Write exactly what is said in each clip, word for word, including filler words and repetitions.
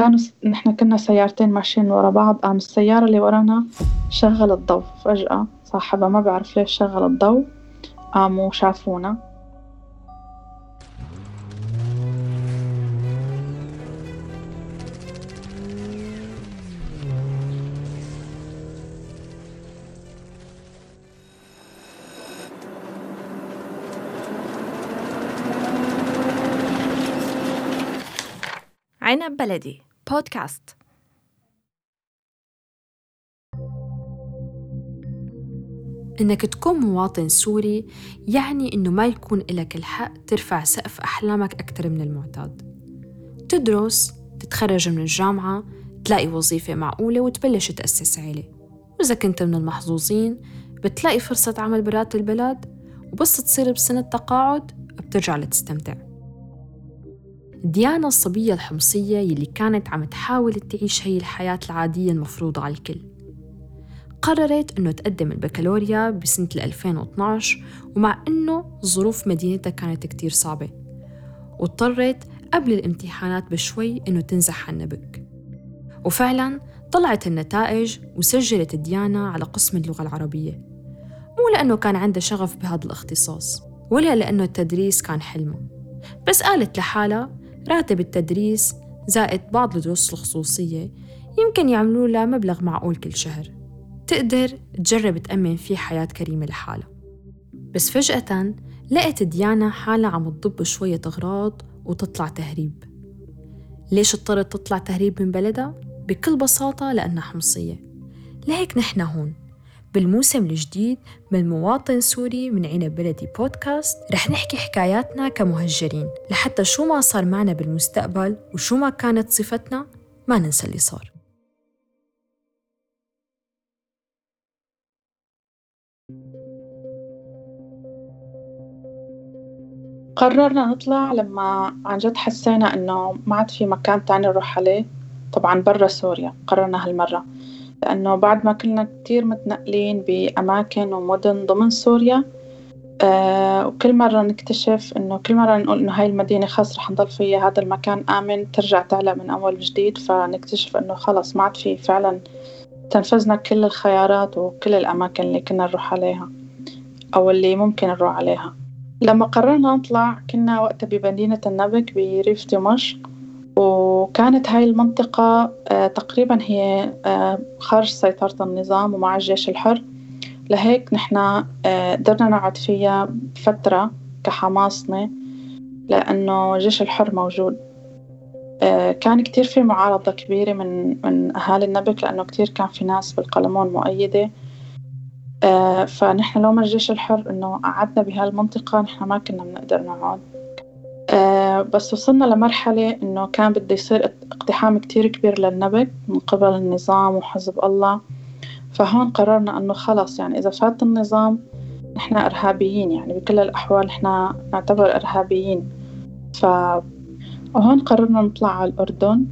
كانوا نحن كنا سيارتين ماشيين ورا بعض، قام السيارة اللي ورانا شغل الضوء فجأة، صاحبها ما بعرف ليش شغل الضوء، قاموا شافونا. عنب بلدي بودكاست. إنك تكون مواطن سوري يعني إنه ما يكون إلك الحق ترفع سقف أحلامك أكتر من المعتاد. تدرس، تتخرج من الجامعة، تلاقي وظيفة معقولة وتبلش تأسس عيلة، وإذا كنت من المحظوظين بتلاقي فرصة عمل برات البلد، وبس تصير بسنة تقاعد بترجع لتستمتع. ديانا الصبية الحمصية يلي كانت عم تحاول تعيش هي الحياة العادية المفروضة على الكل، قررت أنه تقدم البكالوريا بسنة ألفين واثناشر، ومع أنه ظروف مدينتها كانت كتير صعبة، واضطرت قبل الامتحانات بشوي أنه تنزح على النبك. وفعلاً طلعت النتائج وسجلت ديانا على قسم اللغة العربية، مو لأنه كان عندها شغف بهذا الاختصاص ولا لأنه التدريس كان حلمه، بس قالت لحالها راتب التدريس زائد بعض الدروس الخصوصية يمكن يعملوا لها مبلغ معقول كل شهر تقدر تجرب تأمن فيه حياة كريمة لحالها. بس فجأة لقت ديانا حالها عم تضب شوية أغراض وتطلع تهريب. ليش اضطرت تطلع تهريب من بلدها؟ بكل بساطة لأنها حمصية. لهيك نحن هون بالموسم الجديد من مواطن سوري من عنب بلدي بودكاست رح نحكي حكاياتنا كمهجرين، لحتى شو ما صار معنا بالمستقبل وشو ما كانت صفتنا ما ننسى اللي صار. قررنا نطلع لما عن جد حسينا إنه ما عاد في مكان تاني نروح عليه، طبعاً برا سوريا قررنا هالمرة، لأنه بعد ما كنا كتير متنقلين بأماكن ومدن ضمن سوريا، آه وكل مرة نكتشف إنه كل مرة نقول إنه هاي المدينة خاص رح نضل فيها، هذا المكان آمن، ترجع تعلق من أول جديد. فنكتشف إنه خلاص ما عاد في، فعلا تنفذنا كل الخيارات وكل الأماكن اللي كنا نروح عليها أو اللي ممكن نروح عليها. لما قررنا نطلع كنا وقتها بمدينة النبك بريف دمشق، وكانت هاي المنطقة تقريباً هي خارج سيطرة النظام ومع الجيش الحر، لهيك نحن قدرنا نقعد فيها فترة كحماصنة لأنه الجيش الحر موجود. كان كتير في معارضة كبيرة من من أهالي النبك لأنه كتير كان في ناس بالقلمون مؤيدة، فنحن لو ما الجيش الحر إنه قعدنا بهالمنطقة نحن ما كنا بنقدر نقعد. أه بس وصلنا لمرحلة إنه كان بده يصير اقتحام كتير كبير للنبك من قبل النظام وحزب الله، فهون قررنا إنه خلاص يعني إذا فات النظام نحن إرهابيين، يعني بكل الأحوال نحن نعتبر إرهابيين. فهون قررنا نطلع على الأردن،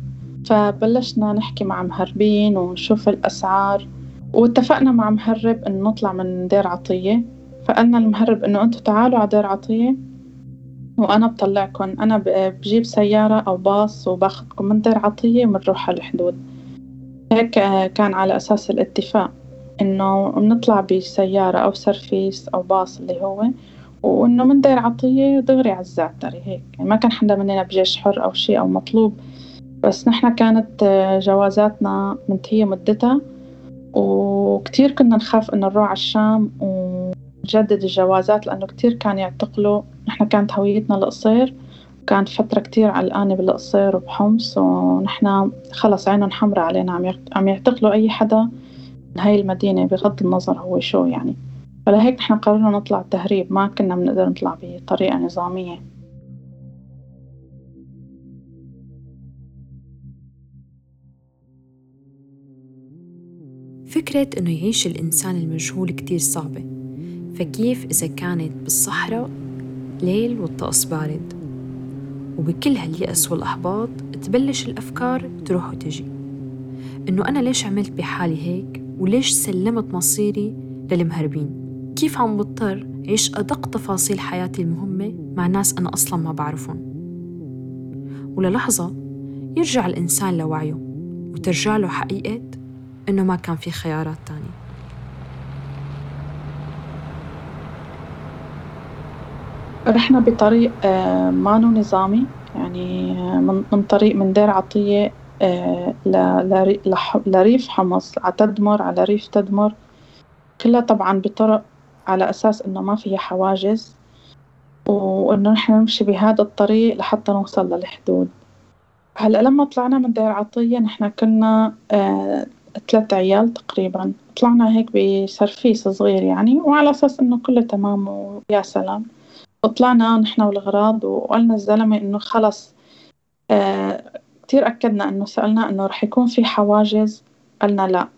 فبلشنا نحكي مع مهربين ونشوف الأسعار، واتفقنا مع مهرب إنه نطلع من دير عطية. فقلنا المهرب إنه أنتوا تعالوا على دير عطية وأنا بطلعكم، أنا بجيب سيارة أو باص وباخدكم من دير عطية ومنروح على الحدود. هيك كان على أساس الاتفاق إنه بنطلع بسيارة أو سرفيس أو باص اللي هو، وإنه من دير عطية دغري على الزعتري. هيك يعني ما كان حدا مننا بجيش حر أو شيء أو مطلوب، بس نحنا كانت جوازاتنا منتهية مدتها وكتير كنا نخاف إنه نروح على الشام ونجدد الجوازات، لأنه كتير كان يعتقلوا. نحن كانت هويتنا القصير، كانت فترة كتير علقانة بالقصير وبحمص، ونحن خلص عينهم حمراء علينا، عم يعتقلوا أي حدا من هاي المدينة بغض النظر هو شو يعني. فلهيك نحن قررنا نطلع تهريب، ما كنا بنقدر نطلع بطريقة نظامية. فكرة إنه يعيش الإنسان المجهول كتير صعبة، فكيف إذا كانت بالصحراء ليل والطقس بارد؟ وبكل هاليأس والأحباط تبلش الأفكار تروح وتجي، إنه أنا ليش عملت بحالي هيك، وليش سلمت مصيري للمهربين، كيف عم بضطر عيش أدق تفاصيل حياتي المهمة مع ناس أنا أصلاً ما بعرفهم. وللحظة يرجع الإنسان لوعيه وترجع له حقيقة إنه ما كان في خيارات تانية. رحنا بطريق مانو نظامي، يعني من طريق من دير عطية لريف حمص على تدمر، على ريف تدمر، كلها طبعاً بطرق على أساس إنه ما فيها حواجز، وإنه نحن نمشي بهذا الطريق لحتى نوصل للحدود. هلأ لما طلعنا من دير عطية نحن كنا ثلاث عيال تقريباً، طلعنا هيك بسرفيس صغير يعني، وعلى أساس إنه كله تمام ويا سلام. طلعنا نحن والغراض وقالنا الزلمة إنه خلص آه كتير أكدنا إنه سألنا إنه رح يكون في حواجز، قالنا لا،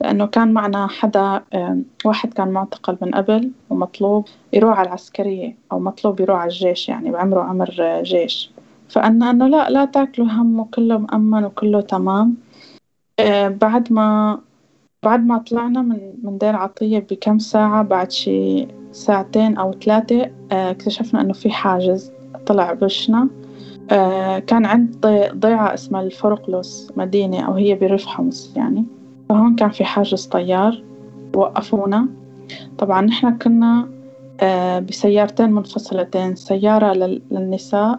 لأنه كان معنا حدا آه واحد كان معتقل من قبل ومطلوب يروح على العسكرية أو مطلوب يروح على الجيش، يعني بعمره عمر جيش، فقالنا إنه لا لا تاكلوا هم وكله مأمن وكله تمام. آه بعد ما بعد ما طلعنا من من دير عطية بكم ساعة، بعد شي ساعتين أو ثلاثة اكتشفنا أنه في حاجز طلع بشنا. اه كان عند ضيعة اسمها الفرقلوس مدينة، أو هي بريف حمص يعني، فهون كان في حاجز طيار وقفونا. طبعا نحن كنا اه بسيارتين منفصلتين، سيارة للنساء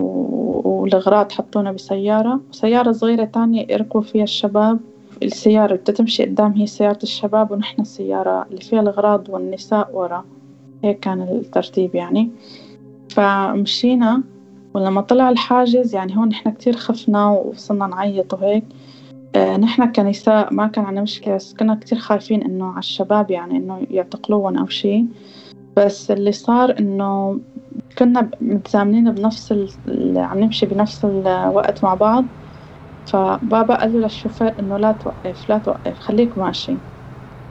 والغراض حطونا بسيارة، وسيارة صغيرة تانية يركبوا فيها الشباب. السيارة بتتمشي قدام هي سيارة الشباب، ونحن السيارة اللي فيها الأغراض والنساء ورا، هيك كان الترتيب يعني. فمشينا، ولما طلع الحاجز يعني هون نحن كتير خفنا وصلنا نعيط وهيك. آه نحن كنساء ما كان عنا مشكلة، بس كنا كتير خايفين إنه على الشباب يعني إنه يعتقلون أو شيء. بس اللي صار إنه كنا متزامنين بنفس ال... عم نمشي بنفس الوقت مع بعض، فبابا قال له للشوفير إنه لا توقف لا توقف خليك ماشي.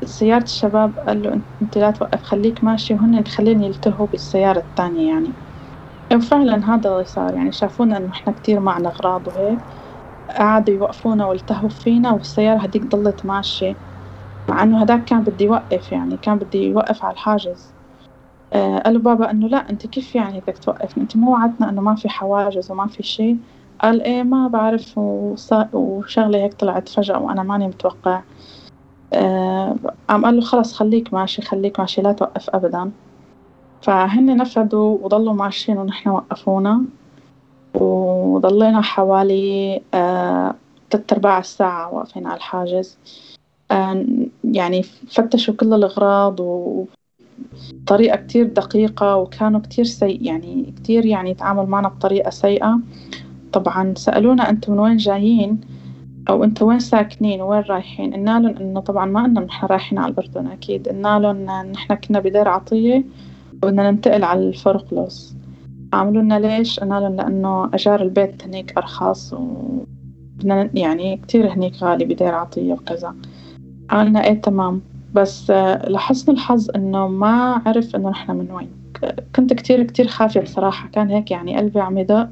سيارة الشباب قال له أنت لا توقف خليك ماشي، وهن خلين يلتهوا بالسيارة الثانية يعني. وفعلا هذا اللي صار، يعني شافونا إنه إحنا كتير معنا أغراض وهيك، قعدوا يوقفونا والتهوا فينا، والسيارة هديك ضلت ماشية، مع إنه هداك كان بدي يوقف يعني، كان بدي يوقف على الحاجز. آه قال له بابا إنه لا أنت كيف يعني بدك توقف، أنت مو وعدتنا إنه ما في حواجز وما في شيء. قال إيه ما بعرف، وشغلة هيك طلعت فجأة وأنا ماني متوقع. قام قال له خلص خليك ماشي خليك ماشي لا توقف أبدا. فهن نفذوا وضلوا ماشيين ونحن وقفونا، وضلينا حوالي ثلاث أرباع الساعة واقفين على الحاجز. يعني فتشوا كل الأغراض و طريقة كتير دقيقة، وكانوا كتير سيء يعني كتير يعني يتعامل معنا بطريقة سيئة. طبعاً سألونا أنتم من وين جايين أو أنتم وين ساكنين وين رايحين، قلنا لهم إنه طبعاً ما قلنا نحن رايحين على الأردن أكيد، قلنا لهم نحن كنا بدير عطية وبدنا ننتقل على الفرقلوس. عملوا لنا ليش، قلنا لهم لأنه أجار البيت هنيك أرخص وبدنا يعني كتير هنيك غالي بدير عطية وكذا. قالنا إيه تمام، بس لحسن الحظ إنه ما عرف إنه نحن من وين. كنت كتير كتير خافية بصراحة، كان هيك يعني قلبي عم يدق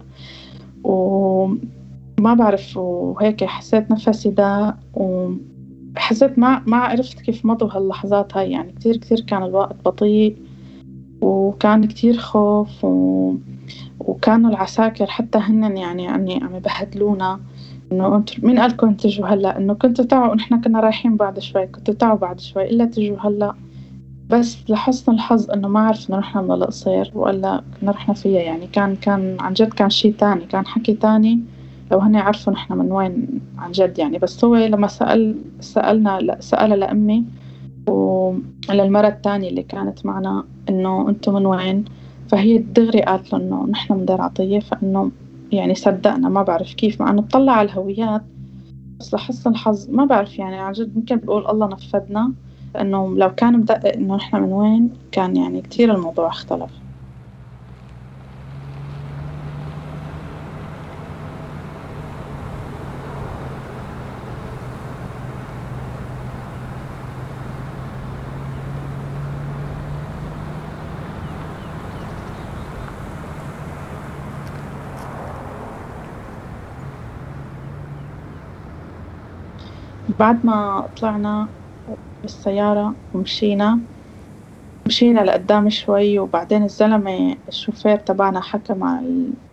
وما بعرف، وهيك حسيت نفسي ده وحسيت ما ما عرفت كيف مضوا هاللحظات هاي يعني. كتير كتير كان الوقت بطيء وكان كتير خوف و... وكانوا العساكر حتى هن يعني يعني عم يبهدلونا انه انتوا مين قالكم تجوا هلا، انه كنتوا تعوا نحن كنا رايحين بعد شوي، كنتوا تعوا بعد شوي الا تجوا هلا. بس لحسن الحظ انه ما عرفنا رحنا من القصير ولا كنا رحنا فيها يعني، كان كان عن جد كان شيء تاني، كان حكي تاني لو هن عرفوا نحن من وين عن جد يعني. بس هو لما سأل سألنا لا سأل لأمي وللمرة الثانية اللي كانت معنا انه انتم من وين، فهي دغري قالت له انه نحن من دير عطية، فانه يعني صدقنا ما بعرف كيف، مع انه اطلع على الهويات. بس لحسن الحظ ما بعرف يعني عن جد ممكن بقول الله نفذنا، لأنه لو كان مدقق إنه إحنا من وين كان يعني كتير الموضوع اختلف. بعد ما طلعنا بالسيارة ومشينا مشينا لقدام شوي، وبعدين الزلمة الشوفير تبعنا حكى مع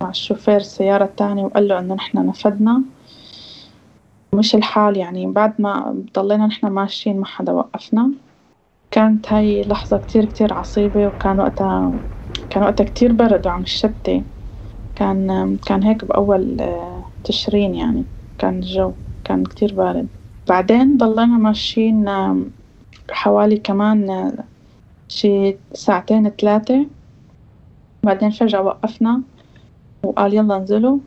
مع الشوفير السيارة الثانية وقال له إنه نحن نفذنا، مش الحال يعني. بعد ما ضلينا نحن ماشيين ما حدا وقفنا. كانت هاي لحظة كتير كتير عصيبة، وكان وقتها كان وقتها كتير برد وعم الشتي، كان كان هيك بأول تشرين يعني، كان الجو كان كتير بارد. بعدين ضلينا ماشيين حوالي كمان شي ساعتين ثلاثة، بعدين فجأة وقفنا وقال يلا انزلوا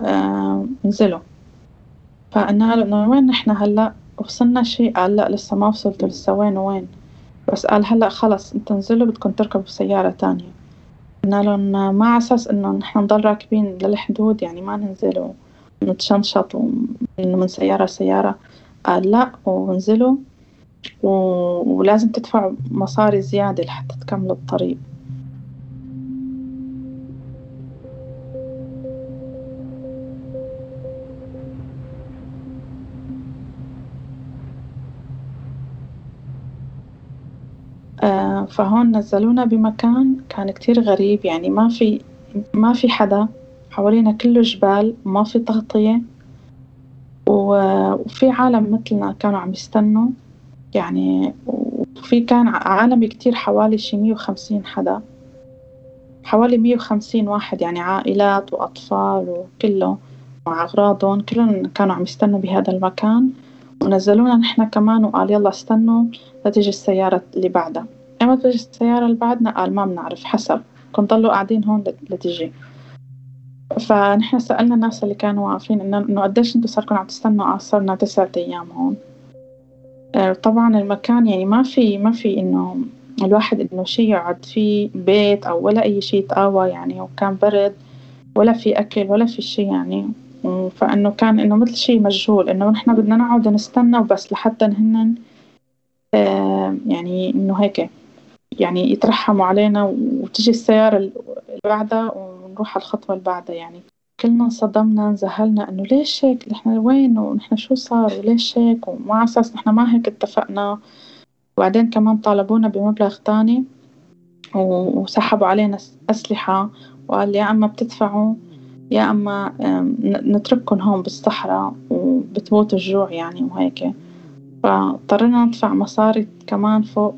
آه انزلوا. فقلنا له انه وين نحن هلأ وصلنا شيء؟ قال لا لسه ما وصلت، لسه وين وين بس. قال هلأ خلص انت انزلوا بدكم تركبوا بسيارة تانية. قلنا لهم ما عساس انه نحن نضل راكبين للحدود يعني ما ننزلوا نتشنشط من سيارة سيارة. قال لا وانزلوا و... ولازم تدفع مصاري زيادة لحتى تكملوا الطريق. فهون نزلونا بمكان كان كتير غريب يعني، ما في ما في حدا حوالينا، كله جبال، ما في تغطية، وفي عالم مثلنا كانوا عم يستنوا يعني. وفي كان عالم كتير حوالي شي مية وخمسين حدا، حوالي مية وخمسين واحد يعني، عائلات وأطفال وكله مع أغراضهم، كلهم كانوا عم يستنوا بهذا المكان. ونزلونا نحن كمان وقال يلا استنوا لتجي السيارة اللي بعدها. اما تجي السيارة اللي بعدنا قال ما بنعرف، حسب كنت ضلوا قاعدين هون لتجي. فنحن سألنا الناس اللي كانوا واقفين انه قديش انتوا صاركم عم تستنوا؟ صرنا تسعة ايام هون. طبعا المكان يعني ما في ما في انه الواحد انه شيء يقعد فيه بيت او ولا اي شيء يتقوى يعني، وكان برد ولا في اكل ولا في شيء يعني. فانه كان انه مثل شيء مجهول، انه نحن بدنا نقعد نستنى وبس لحتى هن آه يعني انه هيك يعني يترحموا علينا وتجي السياره اللي بعدها ونروح على الخطوه اللي بعدها يعني. كلنا انصدمنا، انذهلنا انه ليش هيك، نحن وين ونحن شو صار وليش هيك، ومع اساس نحن ما هيك اتفقنا. وبعدين كمان طالبونا بمبلغ تاني وسحبوا علينا اسلحه، وقال لي يا اما بتدفعوا يا أما نترككم هون بالصحراء وبتموتوا الجوع يعني وهيك. فاضطرنا ندفع مصاري كمان فوق،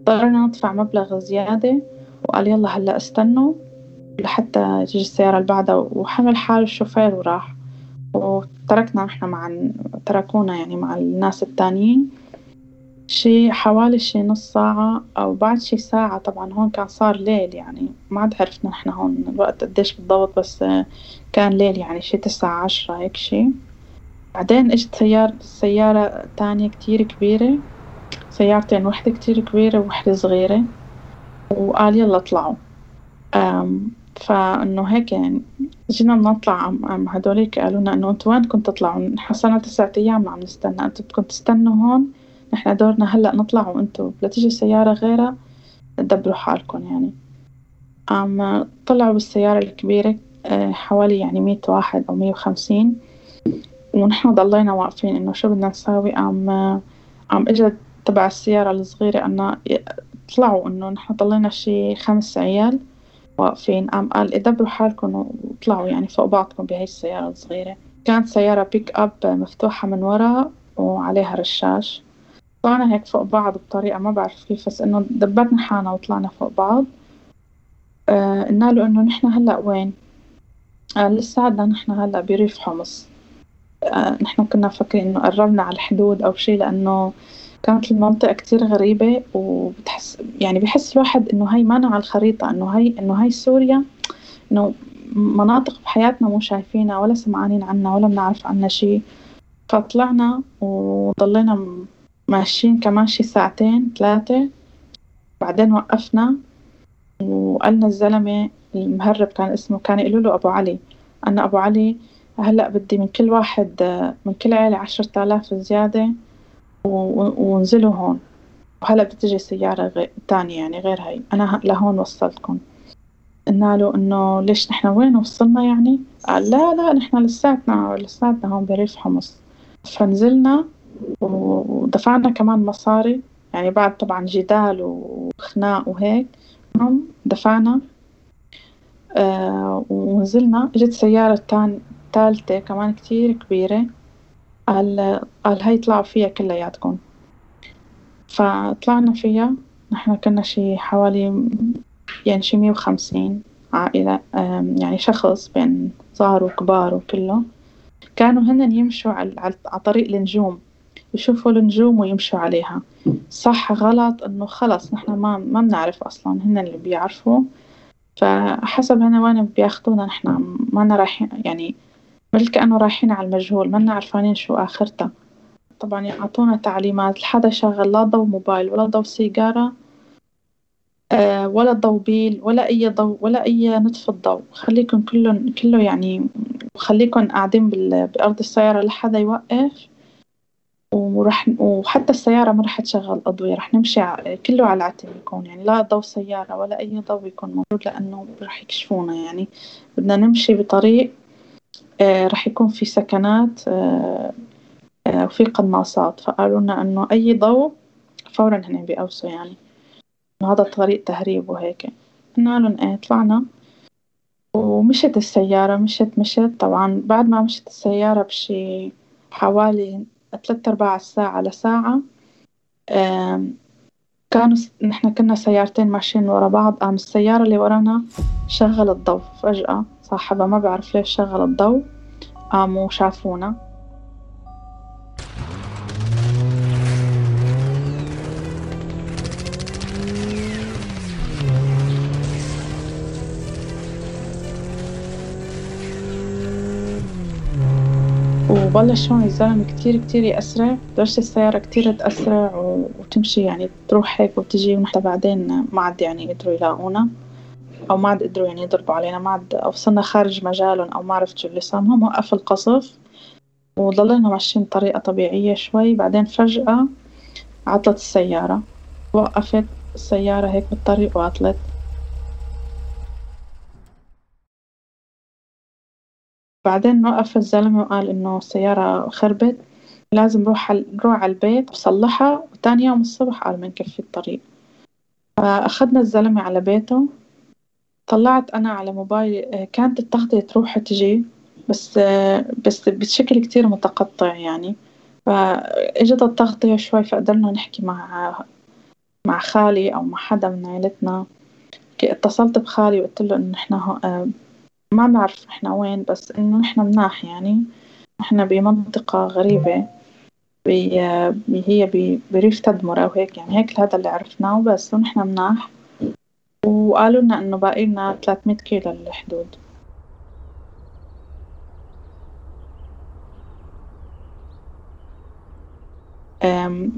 اضطرنا ندفع مبلغ زيادة. وقال يلا هلأ استنوا لحتى تيجي السيارة اللي بعدها، وحمل حال الشوفير وراح، وتركنا نحن مع تركونا يعني مع الناس التانيين شي حوالي شي نص ساعة أو بعد شي ساعة. طبعا هون كان صار ليل يعني، ما عاد عرفنا نحن هون الوقت قديش بالضبط، بس كان ليل يعني شي تسعة عشرة هيك شي. بعدين اجت سيارة سيارة تانية كتير كبيرة، سيارتين، وحدة كتير كبيرة ووحدة صغيرة، وقال يلا اطلعوا. فانه هيك يعني جينا نطلع. أم هدوليك قالونا انه انتوا وين كنتوا تطلعوا؟ حصلنا تسعة ايام عم نستنى، انتوا بدكم تستنوا هون، نحن دورنا هلأ نطلع، وانتو لا تيجي سيارة غيرها تدبروا حالكم يعني. عم طلعوا بالسيارة الكبيرة حوالي يعني مية واحد أو مية وخمسين، ونحن ضلينا واقفين انه شو بدنا نساوي. عم عم اجت تبع السيارة الصغيرة انه طلعوا، انه نحن ضلينا شي خمس عيال واقفين. عم قال ادبروا حالكم وطلعوا يعني فوق بعضكم بهاي السيارة الصغيرة. كانت سيارة بيك اب مفتوحة من ورا وعليها رشاش. طلعنا هيك فوق بعض بطريقة ما بعرف كيف، بس إنه دبرنا حالنا وطلعنا فوق بعض. آه قلنا له إنه نحن هلأ وين؟ آه لسه عدنا نحن هلأ بريف حمص. آه نحن كنا فاكرين إنه قربنا على الحدود أو شيء، لأنه كانت المنطقة كتير غريبة، وبتحس يعني بحس الواحد إنه هاي مانا على الخريطة، إنه هاي إنه هاي سوريا، إنه مناطق بحياتنا مو شايفينها ولا سمعانين عنها ولا بنعرف عنها شيء. فطلعنا وضلينا م... ماشيين كمان شي ساعتين ثلاثة. بعدين وقفنا وقالنا الزلمة المهرب كان اسمه، كان يقولوا له أبو علي، أنا أبو علي هلأ بدي من كل واحد من كل عائلة عشرة آلاف زيادة ونزلوا هون، وهلأ بتجي سيارة تانية يعني غير هاي، أنا لهون وصلتكم. قلنا له إنه ليش نحن وين وصلنا يعني؟ قال لا لا نحن لساتنا لساتنا هون بريف حمص. فنزلنا ودفعنا كمان مصاري يعني، بعد طبعا جدال وخناق وهيك دفعنا. آه ونزلنا. اجت سيارة تالتة كمان كتير كبيرة، قال قال هاي طلعوا فيها كلياتكم. فطلعنا فيها، نحن كنا شي حوالي يعني شي مية وخمسين عائلة، يعني شخص بين صغار وكبار وكله. كانوا هن يمشوا على طريق النجوم، يشوفوا النجوم ويمشوا عليها، صح غلط إنه خلص نحن ما ما بنعرف أصلاً، هن اللي بيعرفوا. فحسب هنا وين بياخدونا نحن، ما أنا رايحين يعني مثل كأنه رايحين على المجهول، ما أنا عارفين شو آخرتها. طبعاً يعطونا تعليمات، لحدا شغل لا ضو موبايل ولا ضو سيجارة ولا ضو بيل ولا أي ضو ولا أي نطفة ضو، خليكم كلهم كله يعني، وخليكم قاعدين بأرض السيارة لحدا يوقف، ورح وحتى السيارة ما رح تشغل أضوية، رح نمشي كله على العتم يكون، يعني لا ضو سيارة ولا أي ضو يكون موجود، لأنه رح يكشفونا. يعني بدنا نمشي بطريق رح يكون في سكنات وفي قناصات، فقالوا لنا إنه أي ضوء فورا هن بيقوسوا، يعني هذا طريق تهريب وهيك. قلنا لهم إيه، طلعنا ومشت السيارة، مشت مشت طبعا بعد ما مشت السيارة بشي حوالي ثلاثة أرباع الساعة لساعة، كانوا نحن كنا سيارتين ماشيين ورا بعض، قام السيارة اللي ورانا شغل الضوء فجأة، صاحبها ما بعرف ليش شغل الضوء، قاموا شافونا. وبلشون الزلمة كتير كتير يأسرع، درجة السيارة كتير تأسرع وتمشي، يعني تروح هيك وتجي، ونحن بعدين ما عاد يعني قدروا يلاقونا، أو ما عاد قدروا يعني يضربوا علينا، ما عاد وصلنا خارج مجالهم أو ما عرفت شو اللي صامهم. وقف القصف وضلينا ماشيين طريقة طبيعية شوي، بعدين فجأة عطلت السيارة، وقفت السيارة هيك بالطريق وعطلت. بعدين وقف الزلمة وقال إنه السيارة خربت، لازم روح نروح على البيت بصلحها، وتاني يوم الصبح قال منكفي الطريق. فأخذنا الزلمة على بيته، طلعت أنا على موبايلي، كانت التغطية تروح تجي بس بس بشكل كتير متقطع يعني. فإجت التغطية شوي، فقدرنا نحكي مع مع خالي أو مع حدا من عائلتنا. اتصلت بخالي وقلت له إن إحنا ما نعرف إحنا وين، بس إنه إحنا مناح، يعني إحنا بمنطقة غريبة بي هي بي بريف تدمر أو هيك، يعني هيك هذا اللي عرفناه، بس إحنا مناح. وقالوا لنا إنه باقي لنا ثلاثمية كيلو للحدود.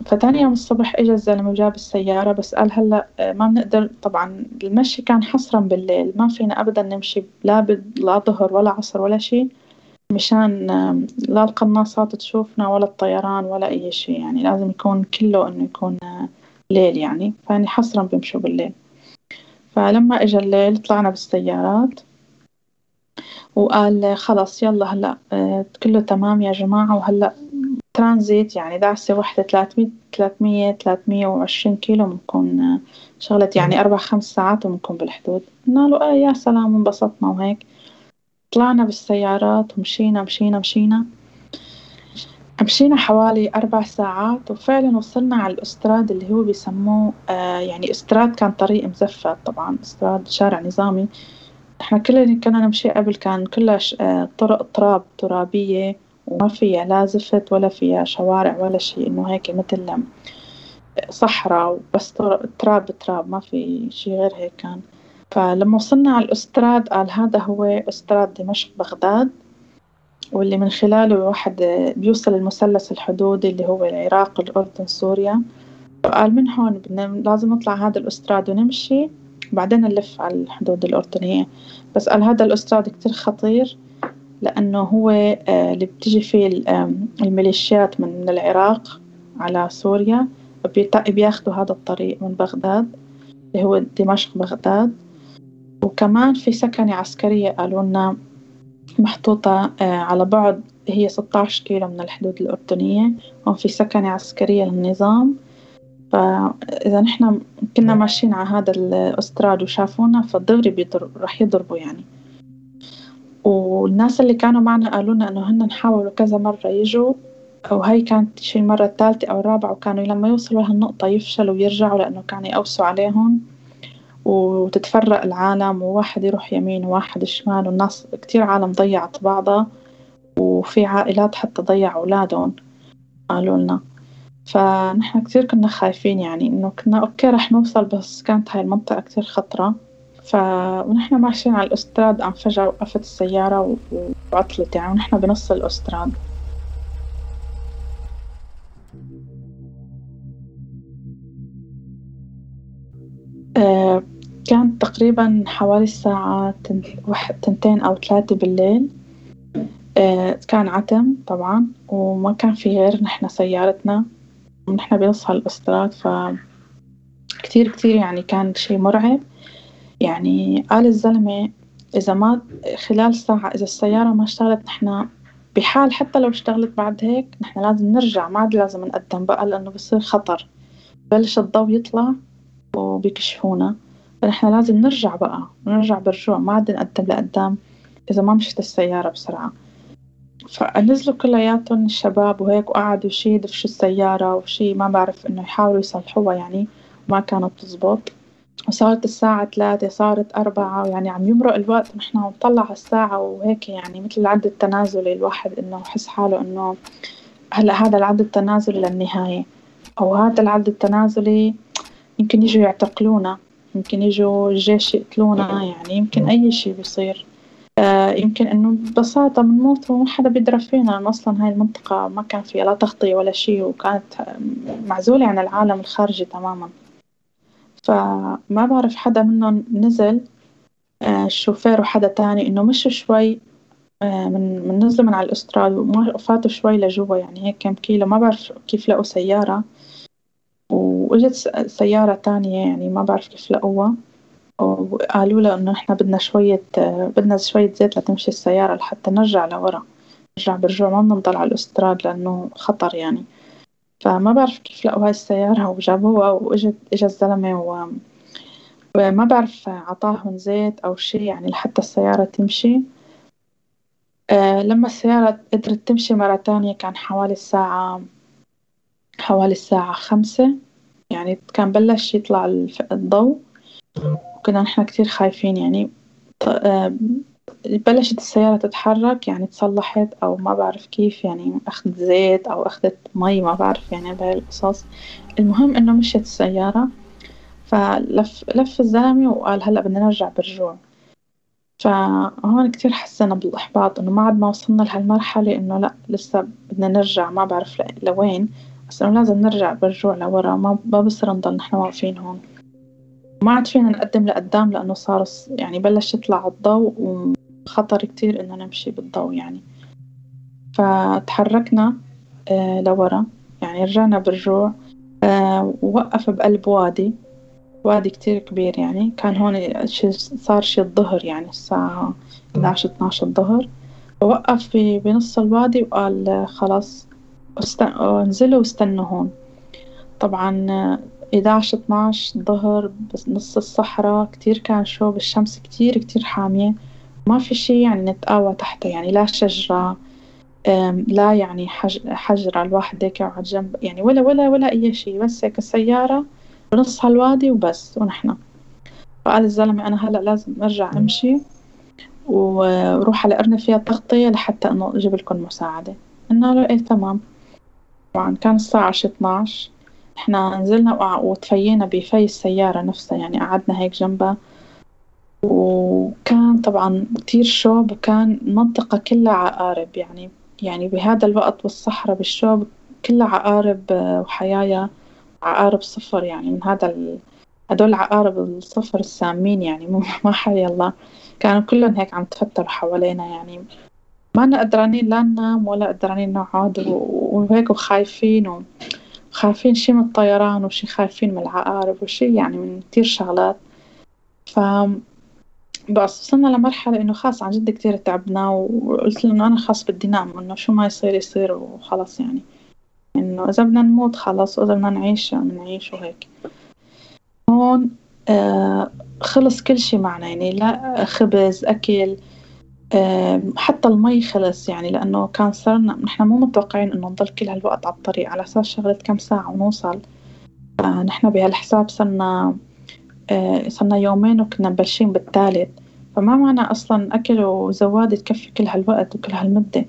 فتاني يوم الصبح إجا الزلمة وجاب السيارة، بس قال هلا ما بنقدر. طبعا المشي كان حصرا بالليل، ما فينا أبدا نمشي لا لا ظهر ولا عصر ولا شيء، مشان لا القناصات تشوفنا ولا الطيران ولا أي شيء، يعني لازم يكون كله إنه يكون ليل يعني. فاني حصرا بمشوا بالليل. فلما إجا الليل طلعنا بالسيارات، وقال خلاص يلا هلا كله تمام يا جماعة، وهلا ترانزيت يعني دعسة واحدة ثلاثمية ثلاثمية ثلاثمية وعشرين كيلو، ممكن شغلت يعني أربع خمس ساعات وممكن بالحدود. قلنا له آه يا سلام، انبسطنا وهيك. طلعنا بالسيارات ومشينا مشينا مشينا مشينا حوالي أربع ساعات، وفعلا وصلنا على الأستراد اللي هو بيسموه آه يعني أستراد، كان طريق مزفت طبعا، أستراد شارع نظامي. احنا كلنا كنا نمشي قبل كان كلش آه طرق تراب ترابية، وما فيها لا زفت ولا فيها شوارع ولا شيء، إنه هيك مثل صحراء بس تراب تراب، ما في شيء غير هيك كان. فلما وصلنا على الأستراد قال هذا هو أستراد دمشق بغداد، واللي من خلاله واحد بيوصل المثلث الحدودي اللي هو العراق الأردن سوريا. قال من هون بدنا لازم نطلع هذا الأستراد ونمشي، بعدين نلف على الحدود الأردنية. بس قال هذا الأستراد كتير خطير، لأنه هو اللي بتجي فيه الميليشيات من العراق على سوريا، بياخدوا هذا الطريق من بغداد اللي هو دمشق بغداد. وكمان في سكنة عسكرية قالوا لنا محطوطة على بعد، هي ستة عشر كيلو من الحدود الأردنية، هون في سكنة عسكرية للنظام. فإذا نحن كنا ماشيين على هذا الأستراد وشافونا فالدغري رح يضربوا يعني. والناس اللي كانوا معنا قالوا لنا انه هن نحاولوا كذا مره يجوا وهي كانت شي المرة الثالثة أو الرابعة، وكانوا لما يوصلوا لهالنقطة يفشلوا ويرجعوا لأنه كانوا يقوسوا عليهم وتتفرق العالم، وواحد يروح يمين وواحد شمال، والناس كتير عالم ضيعت بعضها، وفي عائلات حتى ضيع أولادهم قالوا لنا. فنحن كتير كنا خايفين، يعني إنه كنا أوكي رح نوصل، بس كانت هاي المنطقة كتير خطرة. ف ونحن ماشيين على الأستراد عم فجأة وقفت السيارة وعطلت، يعني ونحن بنص الأستراد. آه كانت تقريبا حوالي الساعة تنتين أو ثلاثة بالليل. آه كان عتم طبعا، وما كان في غير نحن سيارتنا، ونحن بنص هالأستراد. فكتير كتير يعني كان شيء مرعب. يعني قال الزلمة إذا ما خلال ساعة إذا السيارة ما اشتغلت، نحن بحال حتى لو اشتغلت بعد هيك نحن لازم نرجع، ما عاد لازم نقدم بقى لأنه بصير خطر، بلش الضوء يطلع وبيكشفونا، فنحن لازم نرجع بقى، ونرجع برجوع ما عاد نقدم لقدام إذا ما مشت السيارة بسرعة. فنزلوا كلياتهم الشباب وهيك، وقعدوا شي دفشوا السيارة وشي ما بعرف إنه يحاولوا يصلحوها يعني، وما كانت تزبط. وصارت الساعة ثلاثة، صارت أربعة، يعني عم يمرق الوقت ونحن عم نطلع على الساعة وهيك، يعني مثل العد التنازلي، الواحد إنه حس حاله إنه هلا هذا العد التنازلي للنهاية، أو هذا العد التنازلي يمكن يجوا يعتقلونا، يمكن يجوا الجيش يقتلونا، يعني يمكن أي شيء بيصير. آه يمكن إنه ببساطة بنموت وما حدا بيدرى فينا. أصلا هاي المنطقة ما كان فيها لا تغطية ولا شيء، وكانت معزولة عن العالم الخارجي تماما. فما بعرف حدا منهم نزل، آه الشوفير وحدا تاني، إنه مشوا شوي آه من من نزلوا من على الأستراد وفاتوا شوي لجوا، يعني هيك كم كيلو، ما بعرف كيف لقوا سيارة، وإجت سيارة تانية يعني ما بعرف كيف لقوها، وقالوا له إنه إحنا بدنا شوية آه بدنا شوية زيت لتمشي السيارة لحتى نرجع لورا، نرجع برجوع ما بنضل على الأستراد لأنه خطر يعني. فما بعرف كيف لقوا هاي السيارة وجابوها، وإجت إجا الزلمة و... وما بعرف عطاهم زيت أو شيء يعني لحتى السيارة تمشي. آه لما السيارة قدرت تمشي مرة تانية كان حوالي الساعة حوالي الساعة خمسة، يعني كان بلش يطلع الضوء، وكنا نحن كتير خايفين يعني. آه بلشت السيارة تتحرك، يعني تصلحت أو ما بعرف كيف، يعني أخذت زيت أو أخذت مي ما بعرف يعني بهاي القصص. المهم إنه مشيت السيارة، فلف لف الزلمة وقال هلأ بدنا نرجع برجوع. فهون كتير حسنا بالإحباط إنه ما عاد ما وصلنا لهالمرحلة إنه لأ لسه بدنا نرجع ما بعرف لوين، بس إنه لازم نرجع برجوع لورا، ما ما بصير نضل نحن واقفين هون. ما عاد فينا نقدم لقدام لأنه صار يعني بلش يطلع الضوء وخطر كتير إنه نمشي بالضوء يعني. فتحركنا آه لورا، يعني رجعنا برجوع. آه ووقف بقلب وادي، وادي كتير كبير يعني، كان هون شي صار شي الظهر يعني الساعة إحدى عشر اثنا عشر الظهر. ووقف بنص الوادي وقال خلاص انزلوا واستنوا هون. طبعا إحدى عشر اثنا عشر الظهر بنص الصحراء، كتير كان شوب الشمس كتير كتير حامية، ما في شي يعني نتقاوى تحته، يعني لا شجرة لا يعني حجرة، الواحد هيك يقعد جنب يعني ولا ولا ولا أي شي، بس هيك السيارة بنص هالوادي وبس ونحن. فقال الزلمة أنا هلأ لازم أرجع أمشي وروح على قرن فيها تغطية لحتى أنه أجيب لكم مساعدة. قلنا له إيه تمام. طبعا كان الساعة اثنا عشر، احنا نزلنا وتفينا بفي السيارة نفسها، يعني قعدنا هيك جنبها، وكان طبعا كتير شوب، وكان منطقة كلها عقارب يعني، يعني بهذا الوقت والصحراء بالشوب كلها عقارب وحيايا عقارب صفر، يعني من هذا ال... هدول عقارب الصفر السامين يعني، ما حي الله كانوا كلهم هيك عم تفتروا حوالينا، يعني ما أنا قدرانين لا ننام ولا قدرانين نقعد، وهيك وخايفين و... خايفين شي من الطيران وشي خايفين من العقارب وشي يعني من كتير شغلات. ف بس وصلنا لمرحلة إنه خاص عن جد كتير تعبنا، وقلت له إنه أنا خاص بدي نام، إنه شو ما يصير يصير وخلاص، يعني إنه إذا بدنا نموت خلاص وإذا بدنا نعيش نعيش وهيك. هون آه خلص كل شي معنا، يعني لا خبز أكل حتى المي خلص يعني، لأنه كان صرنا نحن مو متوقعين إنه نضل كل هالوقت على الطريق، على أساس شغلة كم ساعة ونوصل. نحن بهالحساب صرنا صرنا يومين وكنا مبلشين بالثالث، فما معنا أصلا أكل وزواد تكفي كل هالوقت وكل هالمدة.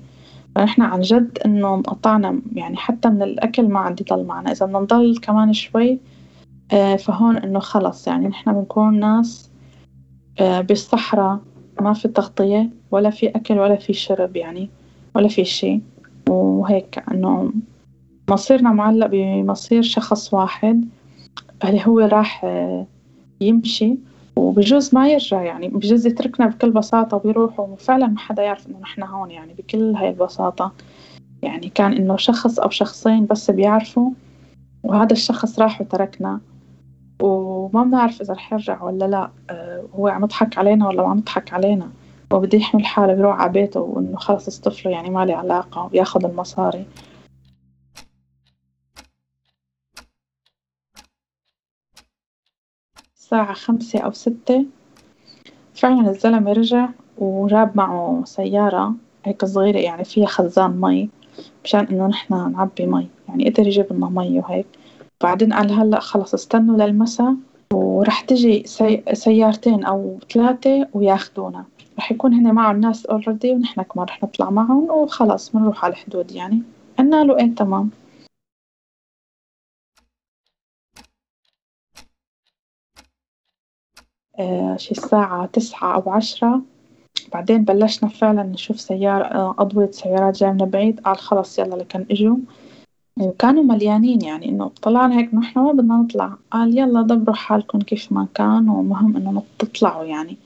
فنحن عن جد إنه انقطعنا يعني، حتى من الأكل ما عندي ضل معنا. إذا بنضل كمان شوي فهون إنه خلص يعني، نحن بنكون ناس بالصحراء ما في تغطية ولا في أكل ولا في شرب يعني، ولا في شيء. وهيك إنه مصيرنا معلق بمصير شخص واحد اللي هو راح يمشي، وبجوز ما يرجع يعني، بجوز يتركنا بكل بساطة ويروح، وفعلا ما حدا يعرف إنه نحن هون يعني، بكل هاي البساطة يعني. كان إنه شخص أو شخصين بس بيعرفوا، وهذا الشخص راح وتركنا، وما بنعرف إذا رح يرجع ولا لا، هو عم يضحك علينا ولا ما عم يضحك علينا، وبده يحمل حاله بيروح على بيته وإنه خلص اصطفله يعني، ما لي علاقة، وياخذ المصاري. الساعة خمسة أو ستة فعلا الزلمة رجع، وجاب معه سيارة هيك صغيرة يعني فيها خزان مي، مشان إنه نحن نعبي مي يعني، قدر يجيب لنا مي وهيك. بعدين قال هلأ خلص استنوا للمساء ورح تجي سي... سيارتين أو ثلاثة وياخدونا، رح يكون هنا معه الناس already، ونحن كمان رح نطلع معهم وخلاص بنروح على الحدود يعني. قلنا له إيه تمام. آه شي الساعة تسعة أو عشرة بعدين بلشنا فعلا نشوف سيارة، أضوية سيارات جاية من بعيد. قال خلص يلا لكن إجوا، وكانوا مليانين يعني، إنه طلعنا هيك نحن ما بدنا نطلع. قال يلا دبروا حالكم كيف ما كان، ومهم إنه نطلعوا يعني.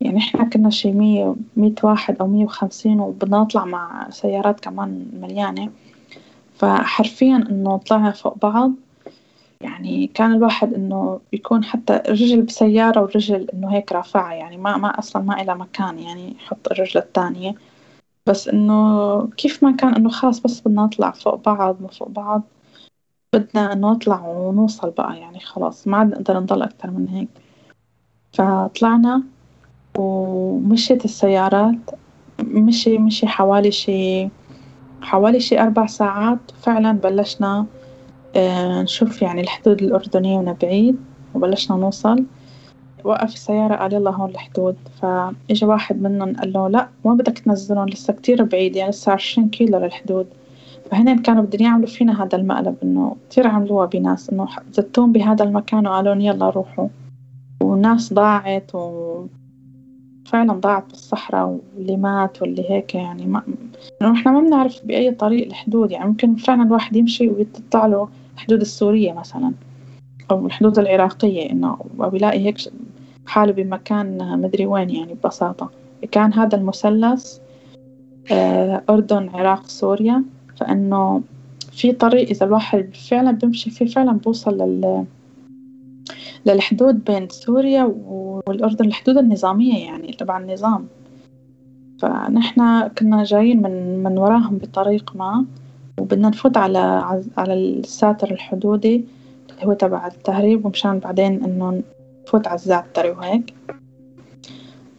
يعني إحنا كنا شي مية مية واحد أو مية وخمسين، وبدنا نطلع مع سيارات كمان مليانة، فحرفيا إنه طلعنا فوق بعض يعني. كان الواحد إنه يكون حتى الرجل بسيارة والرجل إنه هيك رافعة يعني، ما ما أصلا ما إلى مكان يعني يحط الرجل الثانية، بس إنه كيف ما كان إنه خلاص بس بدنا نطلع فوق بعض، ما فوق بعض بدنا إنه نطلع ونوصل بقى يعني، خلاص ما عاد نقدر نضل أكتر من هيك. فطلعنا ومشيت السيارات، مشي مشي حوالي شي حوالي شي أربع ساعات. فعلا بلشنا آه نشوف يعني الحدود الأردنية من بعيد، وبلشنا نوصل. وقف السيارة قال يلا هون الحدود. فإجا واحد منهم قال له لا ما بدك تنزلون، لسه كتير بعيد يعني، لسه عشرين كيلو للحدود. فهنا كانوا بدهم يعملوا فينا هذا المقلب، إنه كتير عملوها بناس، إنه زتون بهذا المكان وقالوا يلا روحوا، والناس ضاعت، وفعلا ضاعت بالصحراء، واللي مات واللي هيك يعني. ما إحنا ما بنعرف بأي طريق الحدود يعني، ممكن فعلا الواحد يمشي ويتطلع له الحدود السورية مثلا أو الحدود العراقية، إنه وبيلاقي هيك حاله بمكان مدري وين يعني. ببساطة كان هذا المثلث آه أردن عراق سوريا، فإنه في طريق إذا الواحد فعلا بيمشي فيه فعلا بوصل لل للحدود بين سوريا والأردن، الحدود النظامية يعني تبع النظام. فنحن كنا جايين من من وراهم بطريق ما، وبدنا نفوت على على الساتر الحدودي هو تبع التهريب، ومشان بعدين إنه نفوت على الزعتر وهيك.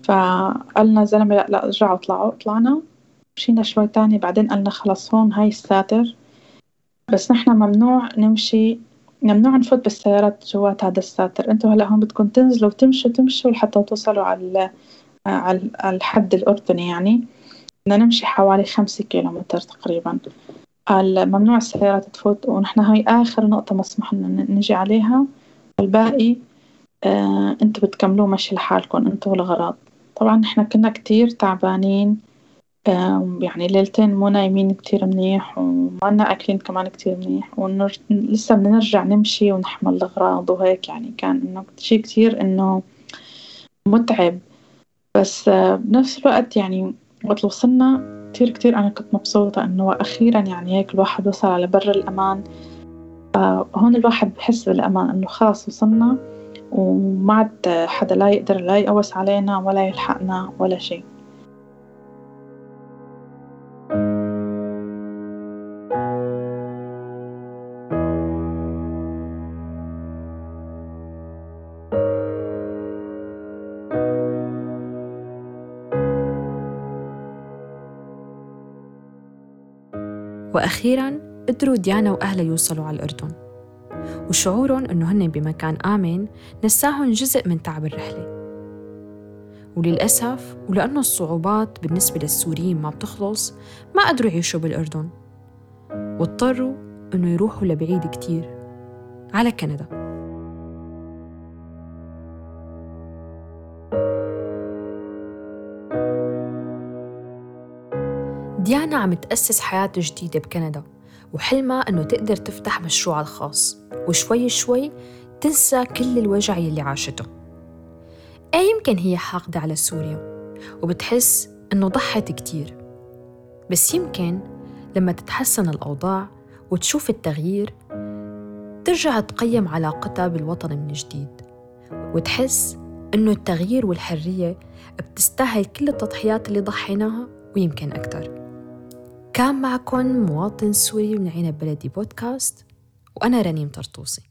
فقالنا زلمة لا لا رجعوا طلعوا. طلعنا مشينا شوي تاني، بعدين قالنا خلاص هون هاي الساتر، بس نحنا ممنوع نمشي، ممنوع نفوت بالسيارات جوات هذا الساتر، انتوا هلا هون بدكم تنزلوا وتمشوا تمشوا لحتى توصلوا على على الحد الأردني يعني. بدنا نمشي حوالي خمسة كيلومتر تقريبا. قال ممنوع السيارات تفوت، ونحن هاي آخر نقطة مسموح لنا نجي عليها، والباقي آه انتوا بتكملوا ماشي لحالكم انتوا والغراض. طبعا نحن كنا كتير تعبانين آه يعني، ليلتين مو نايمين كتير منيح، وما لنا أكلين كمان كتير منيح، ونر... لسه بنرجع نمشي ونحمل الأغراض وهيك يعني. كان إنه شي كتير إنه متعب، بس آه بنفس الوقت يعني وقت وصلنا كتير كتير أنا كنت مبسوطة إنه أخيرا يعني هيك الواحد وصل على بر الأمان. هون الواحد بحس بالأمان إنه خلاص وصلنا، وما عاد حدا لا يقدر لا يقوس علينا ولا يلحقنا ولا شيء. وأخيراً قدروا ديانا وأهلها يوصلوا على الأردن، وشعورهم أنه هن بمكان آمن نساهم جزء من تعب الرحلة. وللأسف ولأنه الصعوبات بالنسبة للسوريين ما بتخلص، ما قدروا يعيشوا بالأردن واضطروا أنه يروحوا لبعيد كتير على كندا. ديانا عم تأسس حياة جديدة بكندا، وحلمها أنه تقدر تفتح مشروعها الخاص وشوي شوي تنسى كل الوجع يلي عاشته. أي يمكن هي حاقدة على سوريا وبتحس أنه ضحت كتير، بس يمكن لما تتحسن الأوضاع وتشوف التغيير ترجع تقيم علاقتها بالوطن من جديد، وتحس أنه التغيير والحرية بتستاهل كل التضحيات اللي ضحيناها ويمكن أكتر. كان معكم مواطن سوري من عنب بلدي بودكاست، وأنا رانيم طرطوسي.